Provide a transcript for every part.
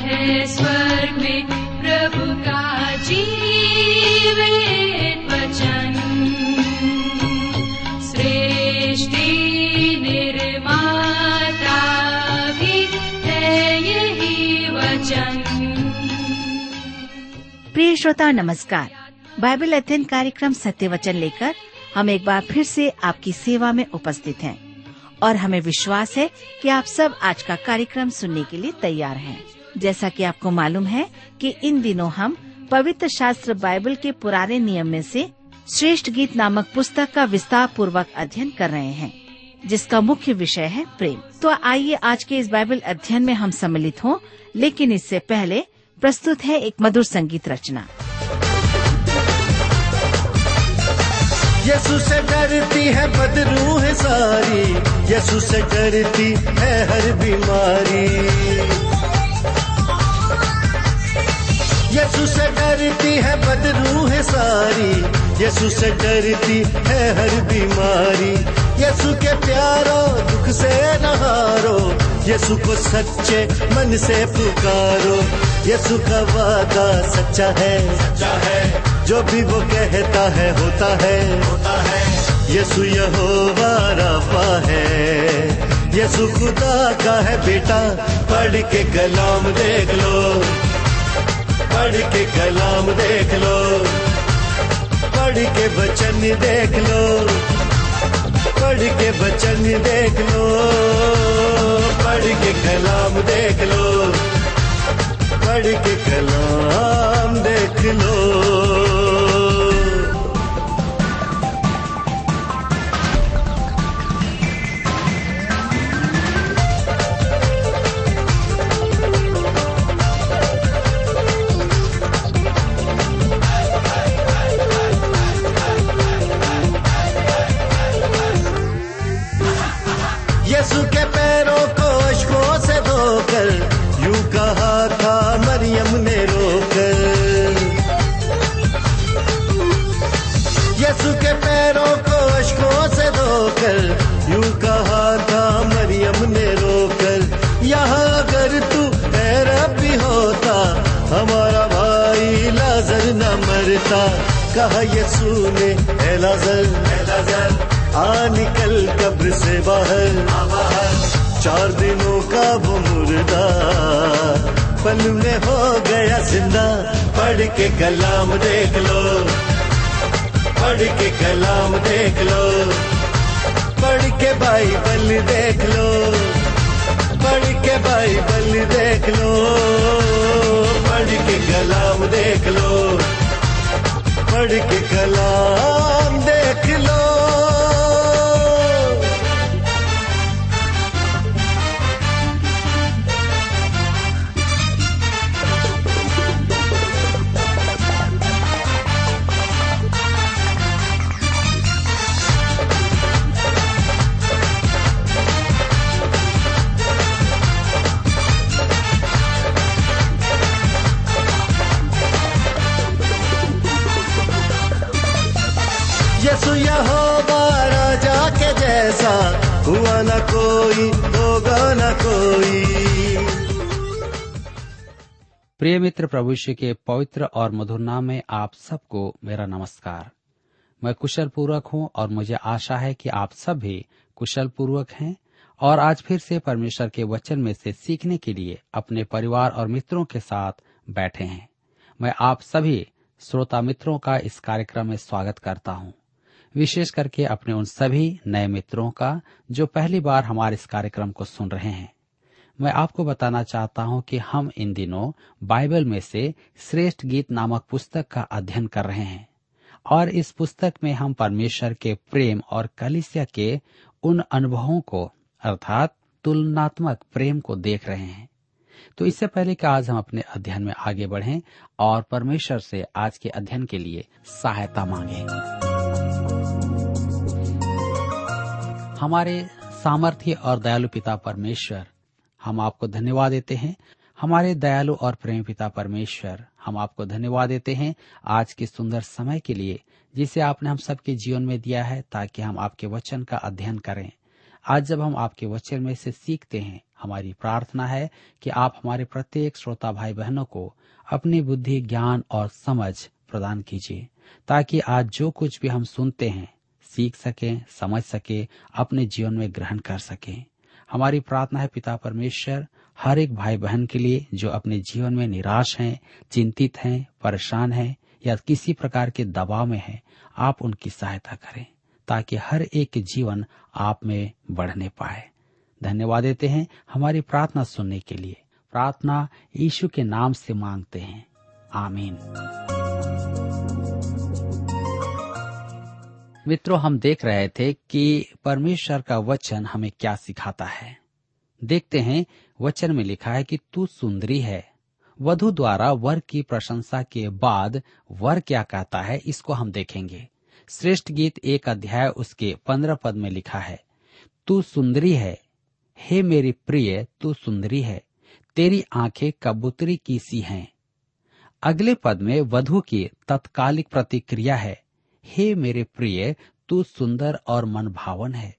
है स्वर्ग में प्रभु का जीवित वचन। सृष्टि निर्माता भी है यही वचन। प्रिय श्रोता नमस्कार, बाइबल अध्ययन कार्यक्रम सत्य वचन लेकर हम एक बार फिर से आपकी सेवा में उपस्थित हैं और हमें विश्वास है कि आप सब आज का कार्यक्रम सुनने के लिए तैयार हैं। जैसा कि आपको मालूम है कि इन दिनों हम पवित्र शास्त्र बाइबल के पुराने नियम में से श्रेष्ठगीत नामक पुस्तक का विस्तार पूर्वक अध्ययन कर रहे हैं, जिसका मुख्य विषय है प्रेम। तो आइए आज के इस बाइबल अध्ययन में हम सम्मिलित हों, लेकिन इससे पहले प्रस्तुत है एक मधुर संगीत रचना। यसु से डरती है बदरूह है सारी, यसु से डरती है हर बीमारी। यसु से डरती है बदरूह है सारी, यसु से डरती है हर बीमारी। यसु के प्यारो दुख से न हारो, यसु को सच्चे मन से पुकारो। यसु का वादा सच्चा है, सच्चा है, जो भी वो कहता है होता है, होता है। यसु यहोवा राफा है, यसु खुदा का है बेटा। पढ़ के कलाम देख लो, पढ़ के कलाम देख लो, पढ़ के वचन देख लो, पढ़ के वचन देख लो, पढ़ के कलाम देख लो, पढ़ के कलाम देख लो। कहा यसू ने ऐ लाज़र, आ निकल कब्र से बाहर। चार दिनों का वो मुर्दा पल में हो गया जिंदा। पढ़ के कलाम देख लो, पढ़ के कलाम देख लो, पढ़ के बाइबल देख लो, पढ़ के बाइबल देख लो, पढ़ के कलाम देख लो, पढ़ के कलाम देख लो। यसु यहोवा राजा के जैसा हुआ न कोई, होगा न कोई। प्रिय मित्र, प्रभु यीशु के पवित्र और मधुर नाम में आप सबको मेरा नमस्कार। मैं कुशल पूर्वक हूँ और मुझे आशा है कि आप सब भी कुशल पूर्वक हैं और आज फिर से परमेश्वर के वचन में से सीखने के लिए अपने परिवार और मित्रों के साथ बैठे हैं। मैं आप सभी श्रोता मित्रों का इस कार्यक्रम में स्वागत करता हूँ, विशेष करके अपने उन सभी नए मित्रों का जो पहली बार हमारे इस कार्यक्रम को सुन रहे हैं। मैं आपको बताना चाहता हूं कि हम इन दिनों बाइबल में से श्रेष्ठ गीत नामक पुस्तक का अध्ययन कर रहे हैं और इस पुस्तक में हम परमेश्वर के प्रेम और कलीसिया के उन अनुभवों को अर्थात तुलनात्मक प्रेम को देख रहे हैं। तो इससे पहले कि आज हम अपने अध्ययन में आगे बढ़ें और परमेश्वर से आज के अध्ययन के लिए सहायता मांगें। हमारे सामर्थ्य और दयालु पिता परमेश्वर, हम आपको धन्यवाद देते हैं। हमारे दयालु और प्रेमी पिता परमेश्वर, हम आपको धन्यवाद देते हैं आज के सुंदर समय के लिए जिसे आपने हम सबके जीवन में दिया है ताकि हम आपके वचन का अध्ययन करें। आज जब हम आपके वचन में से सीखते हैं, हमारी प्रार्थना है कि आप हमारे प्रत्येक श्रोता भाई बहनों को अपनी बुद्धि, ज्ञान और समझ प्रदान कीजिए, ताकि आज जो कुछ भी हम सुनते हैं सीख सकें, समझ सकें, अपने जीवन में ग्रहण कर सकें। हमारी प्रार्थना है पिता परमेश्वर, हर एक भाई बहन के लिए जो अपने जीवन में निराश हैं, चिंतित हैं, परेशान हैं या किसी प्रकार के दबाव में हैं, आप उनकी सहायता करें ताकि हर एक के जीवन आप में बढ़ने पाए। धन्यवाद देते हैं हमारी प्रार्थना सुनने के लिए। प्रार्थना यीशु के नाम से मांगते हैं, आमीन। मित्रों, हम देख रहे थे कि परमेश्वर का वचन हमें क्या सिखाता है। देखते हैं वचन में लिखा है कि तू सुंदरी है। वधु द्वारा वर की प्रशंसा के बाद वर क्या कहता है, इसको हम देखेंगे। श्रेष्ठ गीत 1 अध्याय उसके 15 पद में लिखा है, तू सुंदरी है, हे मेरी प्रिय तू सुंदरी है, तेरी आंखें कबूतरी की सी हैं। अगले पद में वधु की तत्कालिक प्रतिक्रिया है, हे मेरे प्रिय तू सुंदर और मनभावन है।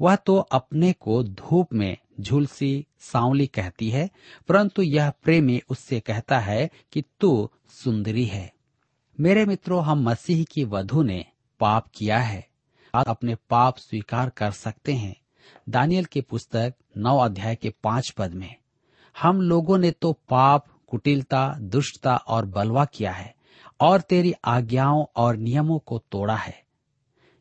वह तो अपने को धूप में झुलसी सांवली कहती है, परंतु यह प्रेमी उससे कहता है कि तू सुंदरी है। मेरे मित्रों, हम मसीह की वधु ने पाप किया है, आप अपने पाप स्वीकार कर सकते हैं। दानियल की पुस्तक 9 अध्याय के 5 पद में, हम लोगों ने तो पाप, कुटिलता, दुष्टता और बलवा किया है और तेरी आज्ञाओं और नियमों को तोड़ा है।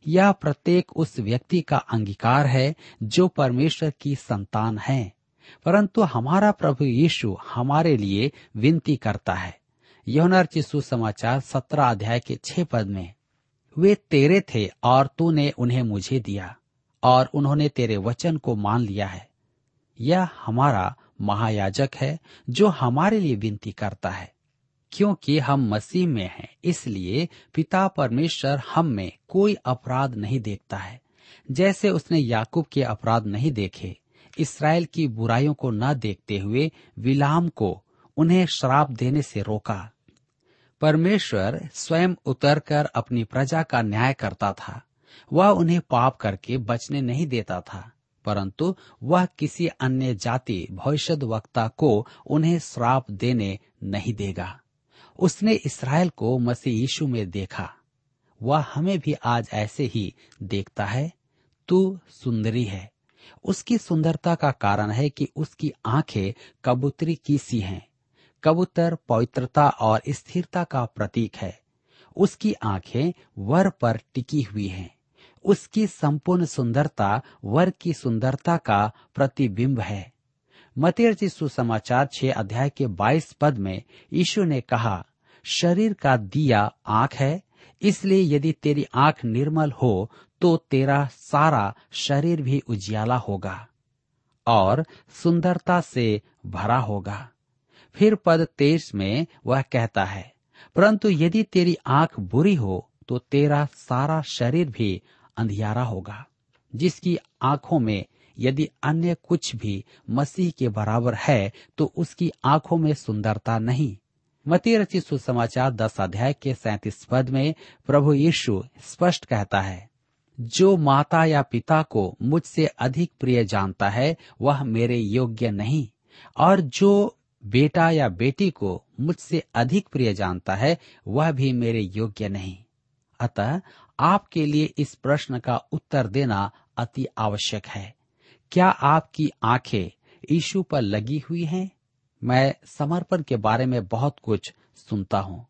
यह प्रत्येक उस व्यक्ति का अंगीकार है जो परमेश्वर की संतान है, परंतु हमारा प्रभु यीशु हमारे लिए विनती करता है। यूहन्ना सुसमाचार 17 अध्याय के 6 पद में, वे तेरे थे और तूने उन्हें मुझे दिया और उन्होंने तेरे वचन को मान लिया है। यह हमारा महायाजक है जो हमारे लिए विनती करता है। क्योंकि हम मसीह में हैं, इसलिए पिता परमेश्वर हम में कोई अपराध नहीं देखता है। जैसे उसने याकूब के अपराध नहीं देखे, इस्राएल की बुराइयों को न देखते हुए विलाम को उन्हें श्राप देने से रोका। परमेश्वर स्वयं उतरकर अपनी प्रजा का न्याय करता था। वह उन्हें पाप करके बचने नहीं देता था, परंतु वह किसी अन्य जाति भविष्यद्वक्ता को उन्हें श्राप देने नहीं देगा। उसने इस्राएल को मसीह यीशु में देखा, वह हमें भी आज ऐसे ही देखता है। तू सुंदरी है, उसकी सुंदरता का कारण है कि उसकी आंखें कबूतरी की सी हैं। कबूतर पवित्रता और स्थिरता का प्रतीक है। उसकी आंखें वर पर टिकी हुई हैं। उसकी संपूर्ण सुंदरता वर की सुंदरता का प्रतिबिंब है। मत्ती रचित सुसमाचार 6 अध्याय के 22 पद में यीशु ने कहा, शरीर का दिया आंख है, इसलिए यदि तेरी आंख निर्मल हो तो तेरा सारा शरीर भी उजियाला होगा और सुंदरता से भरा होगा। फिर पद 23 में वह कहता है, परंतु यदि तेरी आंख बुरी हो तो तेरा सारा शरीर भी अंधियारा होगा। जिसकी आंखों में यदि अन्य कुछ भी मसीह के बराबर है तो उसकी आंखों में सुंदरता नहीं। मत्ती रचित सुसमाचार 10 अध्याय के 37 पद में प्रभु यीशु स्पष्ट कहता है, जो माता या पिता को मुझसे अधिक प्रिय जानता है वह मेरे योग्य नहीं, और जो बेटा या बेटी को मुझसे अधिक प्रिय जानता है वह भी मेरे योग्य नहीं। अतः आपके लिए इस प्रश्न का उत्तर देना अति आवश्यक है, क्या आपकी आंखें यीशु पर लगी हुई हैं? मैं समर्पण के बारे में बहुत कुछ सुनता हूँ।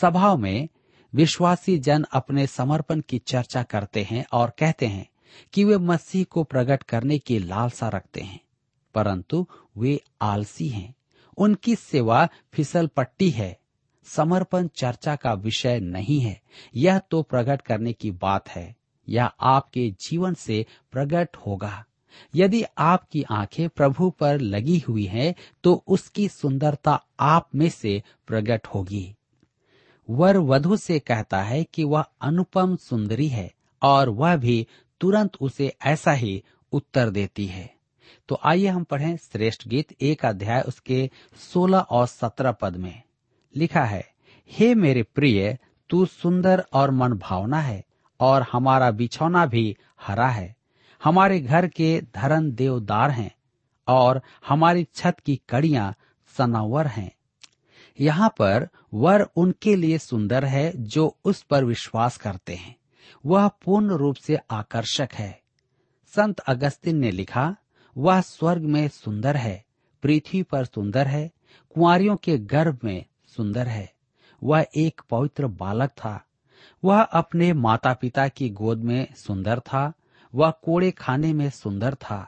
सभाओं में विश्वासी जन अपने समर्पण की चर्चा करते हैं और कहते हैं कि वे मसीह को प्रकट करने की लालसा रखते हैं, परंतु वे आलसी हैं। उनकी सेवा फिसल पट्टी है। समर्पण चर्चा का विषय नहीं है, यह तो प्रकट करने की बात है। यह आपके जीवन से प्रकट होगा। यदि आपकी आंखें प्रभु पर लगी हुई हैं, तो उसकी सुंदरता आप में से प्रकट होगी। वर वधु से कहता है कि वह अनुपम सुंदरी है और वह भी तुरंत उसे ऐसा ही उत्तर देती है। तो आइए हम पढ़ें श्रेष्ठ गीत 1 अध्याय उसके 16 और 17 पद में लिखा है, हे मेरे प्रिय तू सुंदर और मनभावना है और हमारा बिछौना भी हरा है, हमारे घर के धरन देवदार हैं और हमारी छत की कड़ियां सनावर हैं। यहाँ पर वर उनके लिए सुंदर है जो उस पर विश्वास करते हैं। वह पूर्ण रूप से आकर्षक है। संत अगस्तिन ने लिखा, वह स्वर्ग में सुंदर है, पृथ्वी पर सुंदर है, कुंवारियों के गर्भ में सुंदर है। वह एक पवित्र बालक था, वह अपने माता पिता की गोद में सुंदर था, वह कोड़े खाने में सुंदर था,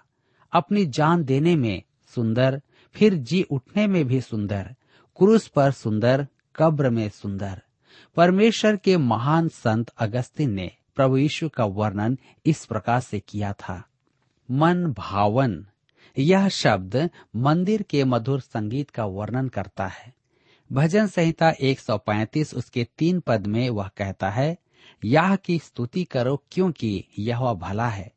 अपनी जान देने में सुंदर, फिर जी उठने में भी सुंदर, क्रूस पर सुंदर, कब्र में सुंदर। परमेश्वर के महान संत अगस्तिन ने प्रभु यीशु का वर्णन इस प्रकार से किया था। मन भावन, यह शब्द मंदिर के मधुर संगीत का वर्णन करता है। भजन संहिता 135 उसके 3 पद में वह कहता है, यह की स्तुति करो क्योंकि यह भला है,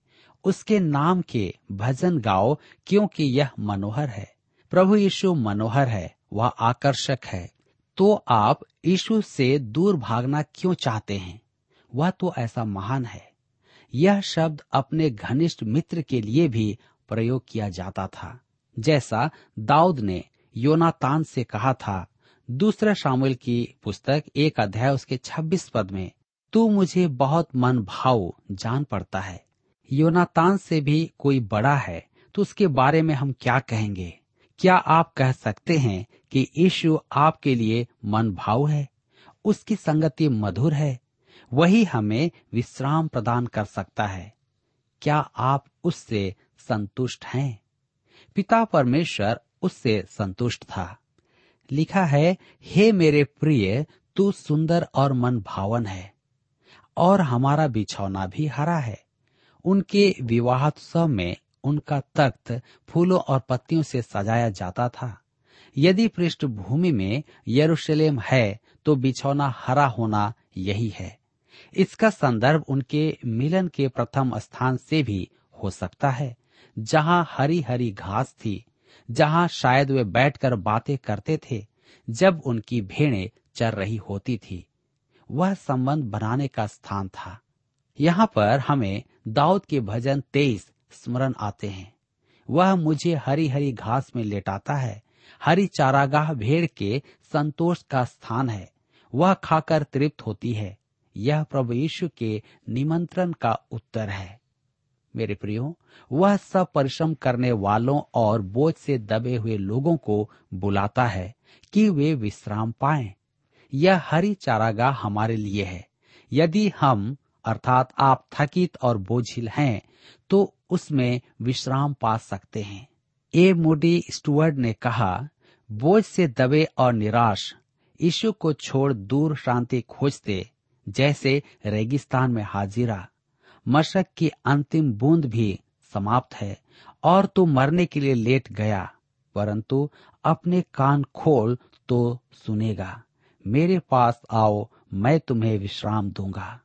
उसके नाम के भजन गाओ क्योंकि यह मनोहर है। प्रभु यीशु मनोहर है, वह आकर्षक है। तो आप यीशु से दूर भागना क्यों चाहते हैं? वह तो ऐसा महान है। यह शब्द अपने घनिष्ठ मित्र के लिए भी प्रयोग किया जाता था, जैसा दाऊद ने योनातान से कहा था। दूसरा शामुएल की पुस्तक 1 उसके 26 पद में, तू मुझे बहुत मन भाव जान पड़ता है। योनातान से भी कोई बड़ा है तो उसके बारे में हम क्या कहेंगे? क्या आप कह सकते हैं कि यीशु आपके लिए मन भाव है? उसकी संगति मधुर है, वही हमें विश्राम प्रदान कर सकता है। क्या आप उससे संतुष्ट हैं? पिता परमेश्वर उससे संतुष्ट था। लिखा है, हे मेरे प्रिय, तू सुंदर और मन भावन है और हमारा बिछौना भी हरा है। उनके विवाहोत्सव में उनका तख्त फूलों और पत्तियों से सजाया जाता था। यदि पृष्ठभूमि में यरूशलेम है तो बिछौना हरा होना यही है। इसका संदर्भ उनके मिलन के प्रथम स्थान से भी हो सकता है, जहाँ हरी हरी घास थी, जहाँ शायद वे बैठकर बातें करते थे जब उनकी भेड़ें चर रही होती थी। वह संबंध बनाने का स्थान था। यहाँ पर हमें दाऊद के भजन 23 स्मरण आते हैं। वह मुझे हरी हरी घास में लेटाता है, हरी चारागाह भेड़ के संतोष का स्थान है, वह खाकर तृप्त होती है। यह प्रभु यीशु के निमंत्रण का उत्तर है। मेरे प्रियो, वह सब परिश्रम करने वालों और बोझ से दबे हुए लोगों को बुलाता है कि वे विश्राम पाएं। यह हरी चारागाह हमारे लिए है। यदि हम अर्थात आप थकित और बोझिल हैं तो उसमें विश्राम पा सकते हैं। ए मूडी स्टुअर्ड ने कहा, बोझ से दबे और निराश यीशु को छोड़ दूर शांति खोजते, जैसे रेगिस्तान में हाजिरा। मशक की अंतिम बूंद भी समाप्त है और तू मरने के लिए लेट गया, परंतु अपने कान खोल तो सुनेगा। मेरे पास आओ, मैं तुम्हें विश्राम दूंगा।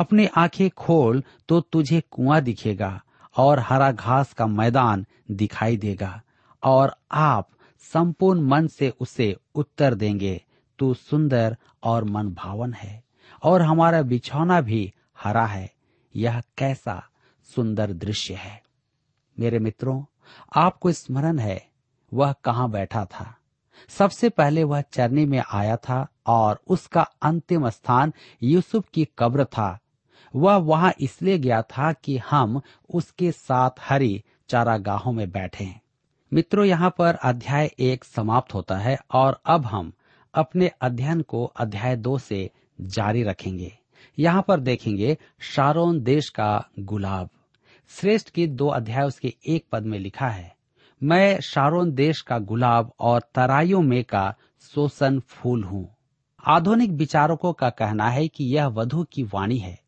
अपनी आंखें खोल तो तुझे कुआं दिखेगा और हरा घास का मैदान दिखाई देगा, और आप संपूर्ण मन से उसे उत्तर देंगे, तू सुंदर और मनभावन है और हमारा बिछौना भी हरा है। यह कैसा सुंदर दृश्य है। मेरे मित्रों, आपको स्मरण है वह कहाँ बैठा था? सबसे पहले वह चरनी में आया था और उसका अंतिम स्थान यूसुफ की कब्र था। वह वहां इसलिए गया था कि हम उसके साथ हरी चारागाहों में बैठे। मित्रों, यहाँ पर अध्याय 1 समाप्त होता है और अब हम अपने अध्ययन को अध्याय 2 से जारी रखेंगे। यहाँ पर देखेंगे शारोन देश का गुलाब। श्रेष्ठ की 2 उसके 1 पद में लिखा है, मैं शारोन देश का गुलाब और तराइयों में का सोसन फूल हूँ। आधुनिक विचारकों का कहना है कि यह वधु की वाणी है।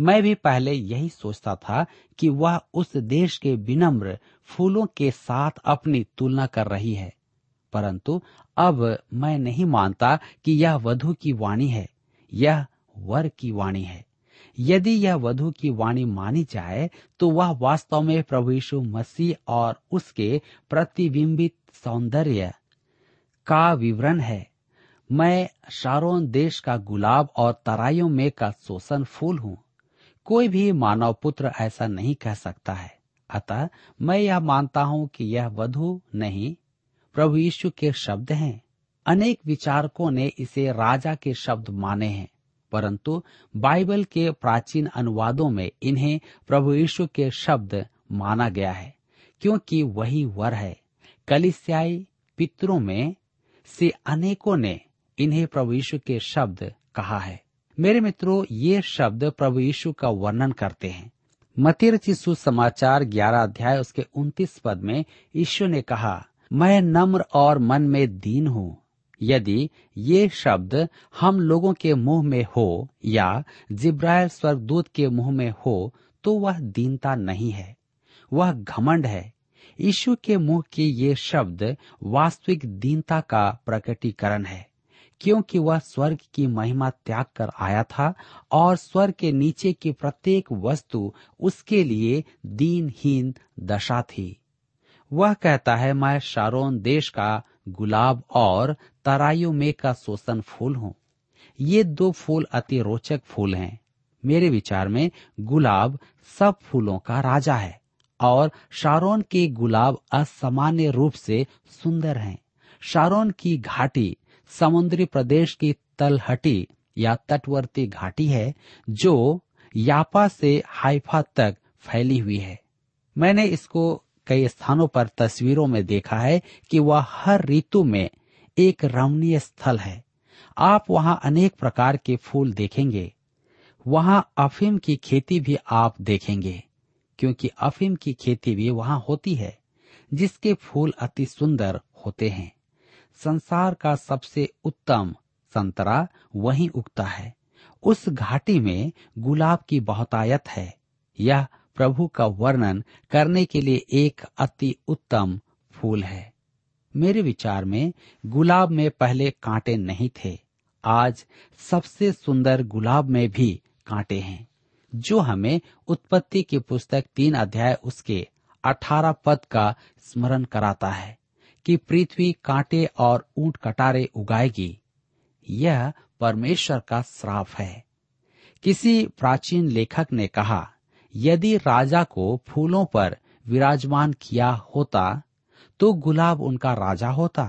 मैं भी पहले यही सोचता था कि वह उस देश के विनम्र फूलों के साथ अपनी तुलना कर रही है, परंतु अब मैं नहीं मानता कि यह वधु की वाणी है, यह वर की वाणी है। यदि यह वधु की वाणी मानी जाए तो वह वास्तव में प्रभु यीशु मसीह और उसके प्रतिबिंबित सौंदर्य का विवरण है। मैं शारोन देश का गुलाब और तराइयों में का सोसन फूल हूँ। कोई भी मानव पुत्र ऐसा नहीं कह सकता है, अतः मैं यह मानता हूं कि यह वधु नहीं प्रभु यीशु के शब्द हैं। अनेक विचारकों ने इसे राजा के शब्द माने हैं, परंतु बाइबल के प्राचीन अनुवादों में इन्हें प्रभु यीशु के शब्द माना गया है, क्योंकि वही वर है। कलीसियाई पितरों में से अनेकों ने इन्हें प्रभु यीशु के शब्द कहा है। मेरे मित्रों, ये शब्द प्रभु यीशु का वर्णन करते हैं। मत्ती रचित सुसमाचार 11 अध्याय उसके 29 पद में यीशु ने कहा, मैं नम्र और मन में दीन हूँ। यदि ये शब्द हम लोगों के मुंह में हो या जिब्राइल स्वर्गदूत के मुंह में हो तो वह दीनता नहीं है, वह घमंड है। यीशु के मुंह के ये शब्द वास्तविक दीनता का प्रकटीकरण है, क्योंकि वह स्वर्ग की महिमा त्याग कर आया था और स्वर्ग के नीचे की प्रत्येक वस्तु उसके लिए दीनहीन दशा थी। वह कहता है, मैं शारोन देश का गुलाब और तराइयों में का सोसन फूल हूँ। ये दो फूल अति रोचक फूल हैं। मेरे विचार में गुलाब सब फूलों का राजा है और शारोन के गुलाब असामान्य रूप से सुंदर हैं। शारोन की घाटी समुद्री प्रदेश की तलहटी या तटवर्ती घाटी है जो यापा से हाइफा तक फैली हुई है। मैंने इसको कई स्थानों पर तस्वीरों में देखा है कि वह हर ऋतु में एक रमणीय स्थल है। आप वहां अनेक प्रकार के फूल देखेंगे। वहां अफीम की खेती भी आप देखेंगे, क्योंकि अफीम की खेती भी वहां होती है, जिसके फूल अति सुंदर होते हैं। संसार का सबसे उत्तम संतरा वहीं उगता है। उस घाटी में गुलाब की बहुतायत है। यह प्रभु का वर्णन करने के लिए एक अति उत्तम फूल है। मेरे विचार में गुलाब में पहले कांटे नहीं थे। आज सबसे सुंदर गुलाब में भी कांटे हैं, जो हमें उत्पत्ति की पुस्तक 3 अध्याय उसके 18 पद का स्मरण कराता है कि पृथ्वी कांटे और ऊंट कटारे उगाएगी। यह परमेश्वर का श्राप है। किसी प्राचीन लेखक ने कहा, यदि राजा को फूलों पर विराजमान किया होता तो गुलाब उनका राजा होता,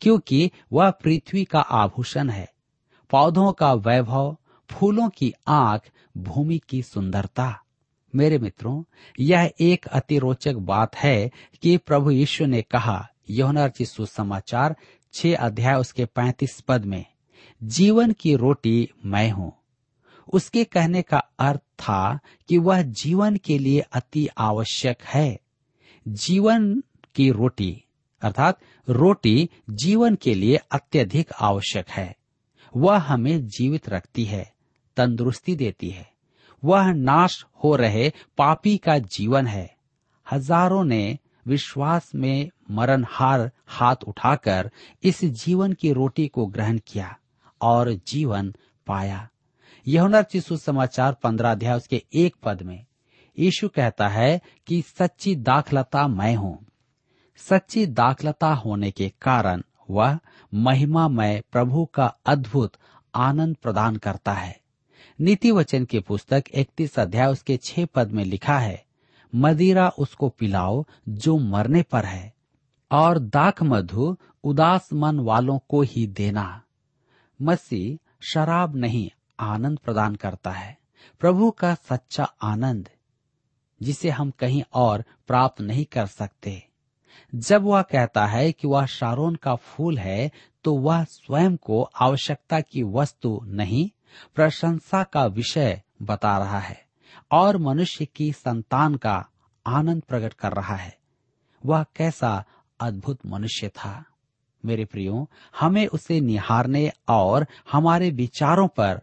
क्योंकि वह पृथ्वी का आभूषण है। पौधों का वैभव, फूलों की आंख, भूमि की सुंदरता। मेरे मित्रों, यह एक अतिरोचक बात है कि प्रभु यीशु ने कहा, यूहन्ना रचित सुसमाचार 6 अध्याय उसके 35 पद में, जीवन की रोटी मैं हूँ। उसके कहने का अर्थ था कि वह जीवन के लिए अति आवश्यक है। जीवन की रोटी अर्थात रोटी जीवन के लिए अत्यधिक आवश्यक है। वह हमें जीवित रखती है, तंदुरुस्ती देती है। वह नाश हो रहे पापी का जीवन है। हजारों ने विश्वास में मरणहार हाथ उठाकर इस जीवन की रोटी को ग्रहण किया और जीवन पाया। यूहन्ना रचित सुसमाचार 15 अध्याय उसके 1 पद में यीशु कहता है कि सच्ची दाखलता मैं हूँ। सच्ची दाखलता होने के कारण वह महिमामय प्रभु का अद्भुत आनंद प्रदान करता है। नीति वचन की पुस्तक 31 अध्याय उसके 6 पद में लिखा है, मदिरा उसको पिलाओ जो मरने पर है और दाख मधु उदास मन वालों को ही देना। मसीह शराब नहीं, आनंद प्रदान करता है। प्रभु का सच्चा आनंद, जिसे हम कहीं और प्राप्त नहीं कर सकते। जब वह कहता है कि वह शारोन का फूल है, तो वह स्वयं को आवश्यकता की वस्तु नहीं, प्रशंसा का विषय बता रहा है और मनुष्य की संतान का आनंद प्रकट कर रहा है। वह कैसा अद्भुत मनुष्य था। मेरे प्रियो, हमें उसे निहारने और हमारे विचारों पर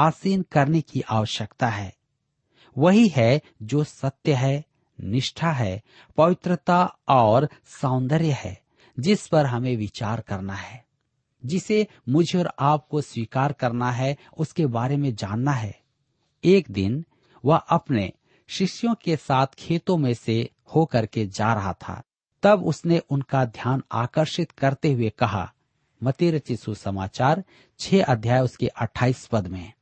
आसीन करने की आवश्यकता है। वही है जो सत्य है, निष्ठा है, पवित्रता और सौंदर्य है, जिस पर हमें विचार करना है, जिसे मुझे और आपको स्वीकार करना है, उसके बारे में जानना है। एक दिन वह अपने शिष्यों के साथ खेतों में से होकर के जा रहा था, तब उसने उनका ध्यान आकर्षित करते हुए कहा, मत्ती रचित सुसमाचार 6 अध्याय उसके 28 पद में,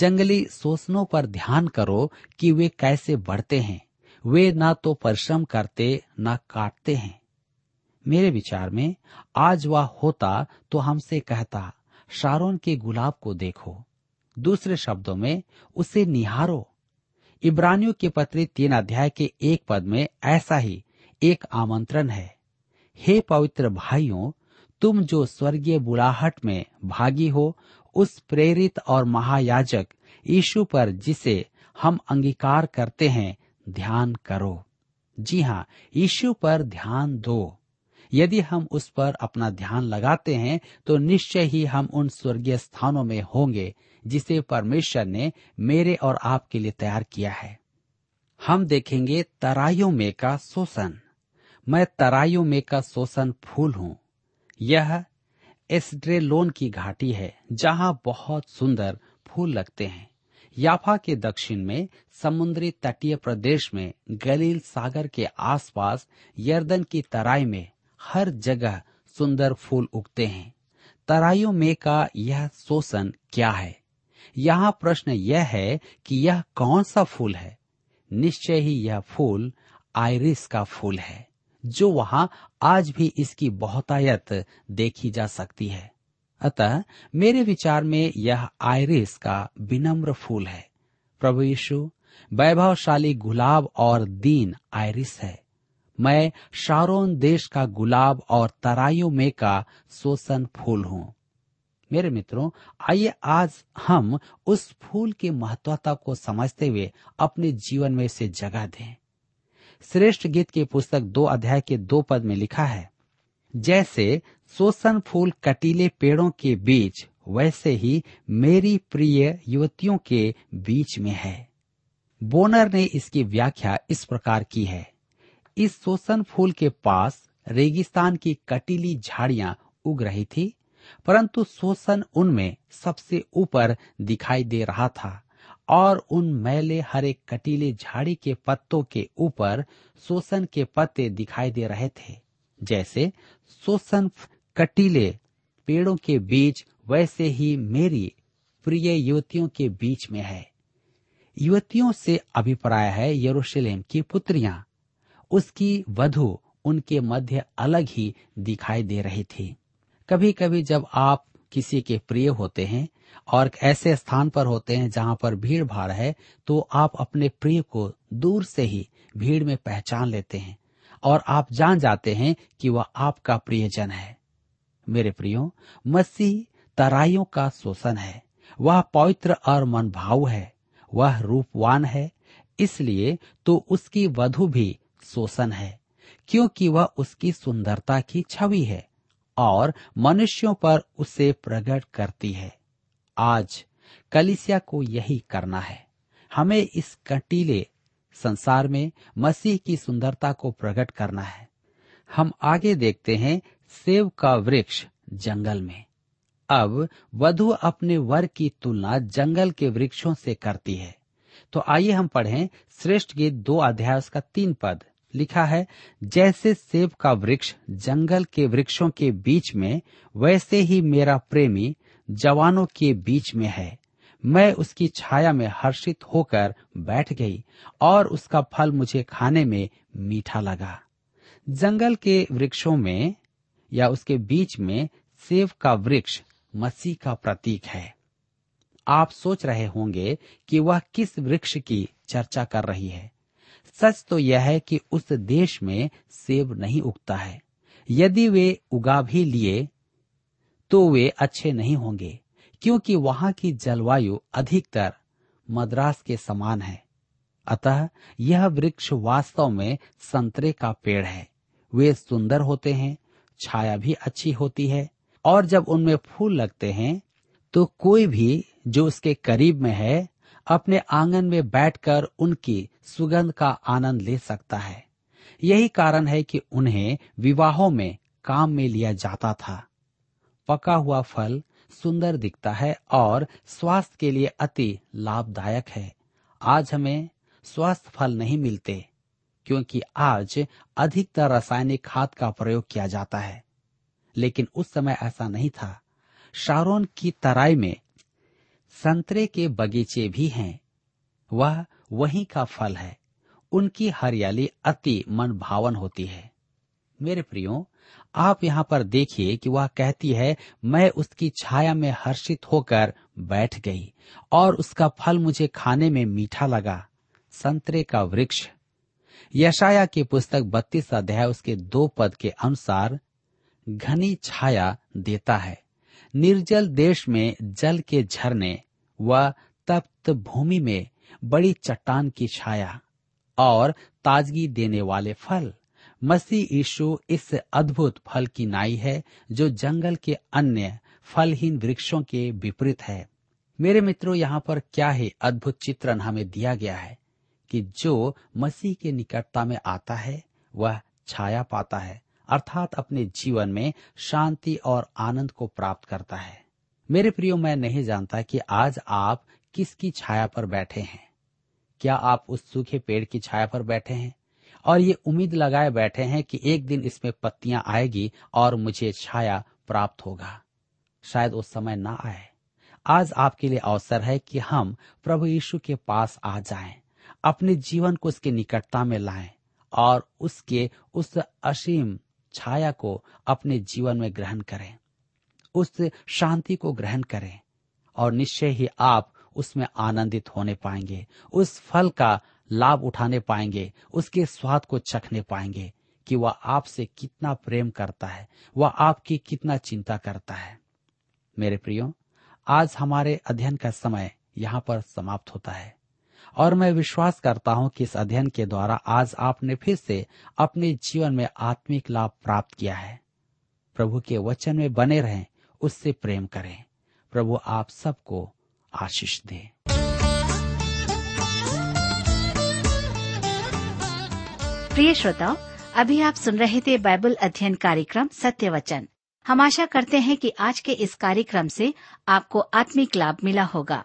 जंगली सोसनों पर ध्यान करो कि वे कैसे बढ़ते हैं, वे ना तो परिश्रम करते ना काटते हैं। मेरे विचार में आज वह होता तो हमसे कहता, शारोन के गुलाब को देखो, दूसरे शब्दों में उसे निहारो। इब्रानियों के पत्री 3 के 1 में ऐसा ही एक आमंत्रण है, हे पवित्र भाइयों, तुम जो स्वर्गीय बुलाहट में भागी हो उस प्रेरित और महायाजक यीशु पर जिसे हम अंगीकार करते हैं ध्यान करो। जी हाँ, यीशु पर ध्यान दो। यदि हम उस पर अपना ध्यान लगाते हैं तो निश्चय ही हम उन स्वर्गीय स्थानों में होंगे जिसे परमेश्वर ने मेरे और आपके लिए तैयार किया है। हम देखेंगे तराइयों में का शोषण। मैं तराइयों में का शोषण फूल हूँ। यह एस्ड्रेलोन की घाटी है जहाँ बहुत सुंदर फूल लगते हैं। याफा के दक्षिण में समुद्री तटीय प्रदेश में गलील सागर के आसपास यर्दन की तराई में हर जगह सुंदर फूल उगते हैं। तराइयों में का यह शोषण क्या है? यहाँ प्रश्न यह है कि यह कौन सा फूल है। निश्चय ही यह फूल आइरिस का फूल है, जो वहाँ आज भी इसकी बहुतायत देखी जा सकती है। अतः मेरे विचार में यह आइरिस का विनम्र फूल है। प्रभु यीशु वैभवशाली गुलाब और दीन आइरिस है। मैं शारोन देश का गुलाब और तराइयों में का शोषण फूल हूँ। मेरे मित्रों, आइए आज हम उस फूल की महत्वता को समझते हुए अपने जीवन में इसे जगह दें। श्रेष्ठ गीत की पुस्तक 2 के 2 में लिखा है, जैसे शोषण फूल कटीले पेड़ों के बीच वैसे ही मेरी प्रिय युवतियों के बीच में है। बोनर ने इसकी व्याख्या इस प्रकार की है, इस शोषण फूल के पास रेगिस्तान की कटीली झाड़ियां उग रही थी, परंतु शोषण उनमें सबसे ऊपर दिखाई दे रहा था और उन मैले हरे कटीले झाड़ी के पत्तों के ऊपर शोषण के पत्ते दिखाई दे रहे थे। जैसे शोषण कटीले पेड़ों के बीच वैसे ही मेरी प्रिय युवतियों के बीच में है। युवतियों से अभिप्राय है यरूशलेम की पुत्रियां। उसकी वधु उनके मध्य अलग ही दिखाई दे रही थी। कभी कभी जब आप किसी के प्रिय होते हैं और ऐसे स्थान पर होते हैं जहाँ पर भीड़ भाड़ है, तो आप अपने प्रिय को दूर से ही भीड़ में पहचान लेते हैं और आप जान जाते हैं कि वह आपका प्रियजन है। मेरे प्रियो, मसीह तराइयों का शोषण है। वह पवित्र और मनभाव है। वह रूपवान है, इसलिए तो उसकी वधु भी शोषण है, क्योंकि वह उसकी सुंदरता की छवि है और मनुष्यों पर उसे प्रकट करती है। आज कलीसिया को यही करना है। हमें इस कटीले संसार में मसीह की सुंदरता को प्रकट करना है। हम आगे देखते हैं, सेब का वृक्ष जंगल में। अब वधु अपने वर की तुलना जंगल के वृक्षों से करती है। तो आइए हम पढ़ें श्रेष्ठ गीत 2 उसका 3 लिखा है, जैसे सेब का वृक्ष जंगल के वृक्षों के बीच में वैसे ही मेरा प्रेमी जवानों के बीच में है। मैं उसकी छाया में हर्षित होकर बैठ गई और उसका फल मुझे खाने में मीठा लगा। जंगल के वृक्षों में या उसके बीच में सेब का वृक्ष मसीह का प्रतीक है। आप सोच रहे होंगे कि वह किस वृक्ष की चर्चा कर रही है। सच तो यह है कि उस देश में सेब नहीं उगता है। यदि वे उगा भी लिए तो वे अच्छे नहीं होंगे, क्योंकि वहां की जलवायु अधिकतर मद्रास के समान है। अतः यह वृक्ष वास्तव में संतरे का पेड़ है। वे सुंदर होते हैं, छाया भी अच्छी होती है, और जब उनमें फूल लगते हैं तो कोई भी जो उसके करीब में है अपने आंगन में बैठकर उनकी सुगंध का आनंद ले सकता है। यही कारण है कि उन्हें विवाहों में काम में लिया जाता था। पका हुआ फल सुंदर दिखता है और स्वास्थ्य के लिए अति लाभदायक है। आज हमें स्वस्थ फल नहीं मिलते, क्योंकि आज अधिकतर रासायनिक खाद का प्रयोग किया जाता है, लेकिन उस समय ऐसा नहीं था। शारोन की तराई में संतरे के बगीचे भी हैं। वह वहीं का फल है। उनकी हरियाली अति मनभावन होती है। मेरे प्रियो, आप यहाँ पर देखिए कि वह कहती है, मैं उसकी छाया में हर्षित होकर बैठ गई और उसका फल मुझे खाने में मीठा लगा, संतरे का वृक्ष। यशाया की पुस्तक 32 अध्याय उसके 2 पद के अनुसार घनी छाया देता है, निर्जल देश में जल के झरने व तप्त भूमि में बड़ी चट्टान की छाया और ताजगी देने वाले फल। मसीह यीशु इस अद्भुत फल की नाई है जो जंगल के अन्य फलहीन वृक्षों के विपरीत है। मेरे मित्रों, यहाँ पर क्या ही अद्भुत चित्रण हमें दिया गया है कि जो मसीह के निकटता में आता है वह छाया पाता है, अर्थात अपने जीवन में शांति और आनंद को प्राप्त करता है। मेरे प्रियो, मैं नहीं जानता कि आज आप किसकी छाया पर बैठे हैं। क्या आप उस सूखे पेड़ की छाया पर बैठे हैं और ये उम्मीद लगाए बैठे हैं कि एक दिन इसमें पत्तियां आएगी और मुझे छाया प्राप्त होगा? शायद उस समय ना आए। आज आपके लिए अवसर है कि हम प्रभु यीशु के पास आ जाएं, अपने जीवन को उसके निकटता में लाएं और उसके उस असीम छाया को अपने जीवन में ग्रहण करें, उस शांति को ग्रहण करें और निश्चय ही आप उसमें आनंदित होने पाएंगे, उस फल का लाभ उठाने पाएंगे, उसके स्वाद को चखने पाएंगे कि वह आपसे कितना प्रेम करता है, वह आपकी कितना चिंता करता है। मेरे प्रियो, आज हमारे अध्ययन का समय यहाँ पर समाप्त होता है और मैं विश्वास करता हूँ कि इस अध्ययन के द्वारा आज आपने फिर से अपने जीवन में आत्मिक लाभ प्राप्त किया है। प्रभु के वचन में बने रहें, उससे प्रेम करें। प्रभु आप सबको आशीष दें। प्रिय श्रोताओ, अभी आप सुन रहे थे बाइबल अध्ययन कार्यक्रम सत्य वचन। हम आशा करते हैं कि आज के इस कार्यक्रम से आपको आत्मिक लाभ मिला होगा।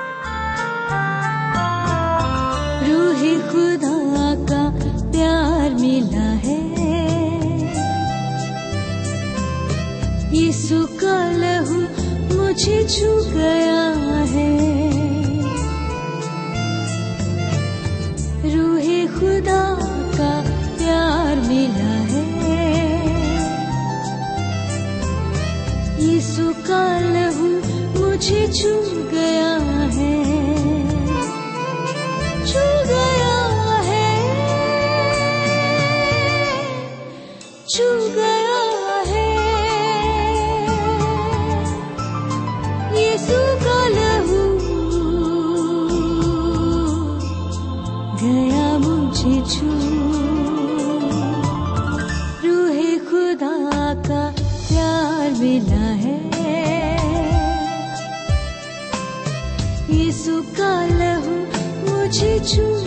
रूही खुदा का प्यार मिला है, यीशु का लहू मुझे छू गया है। रूहे खुदा का प्यार मिला है, यीशु का लहू मुझे छू गया है। यीशु का लहू गया मुझे छू। रूहे खुदा का प्यार मिला है, यीशु का लहू मुझे छू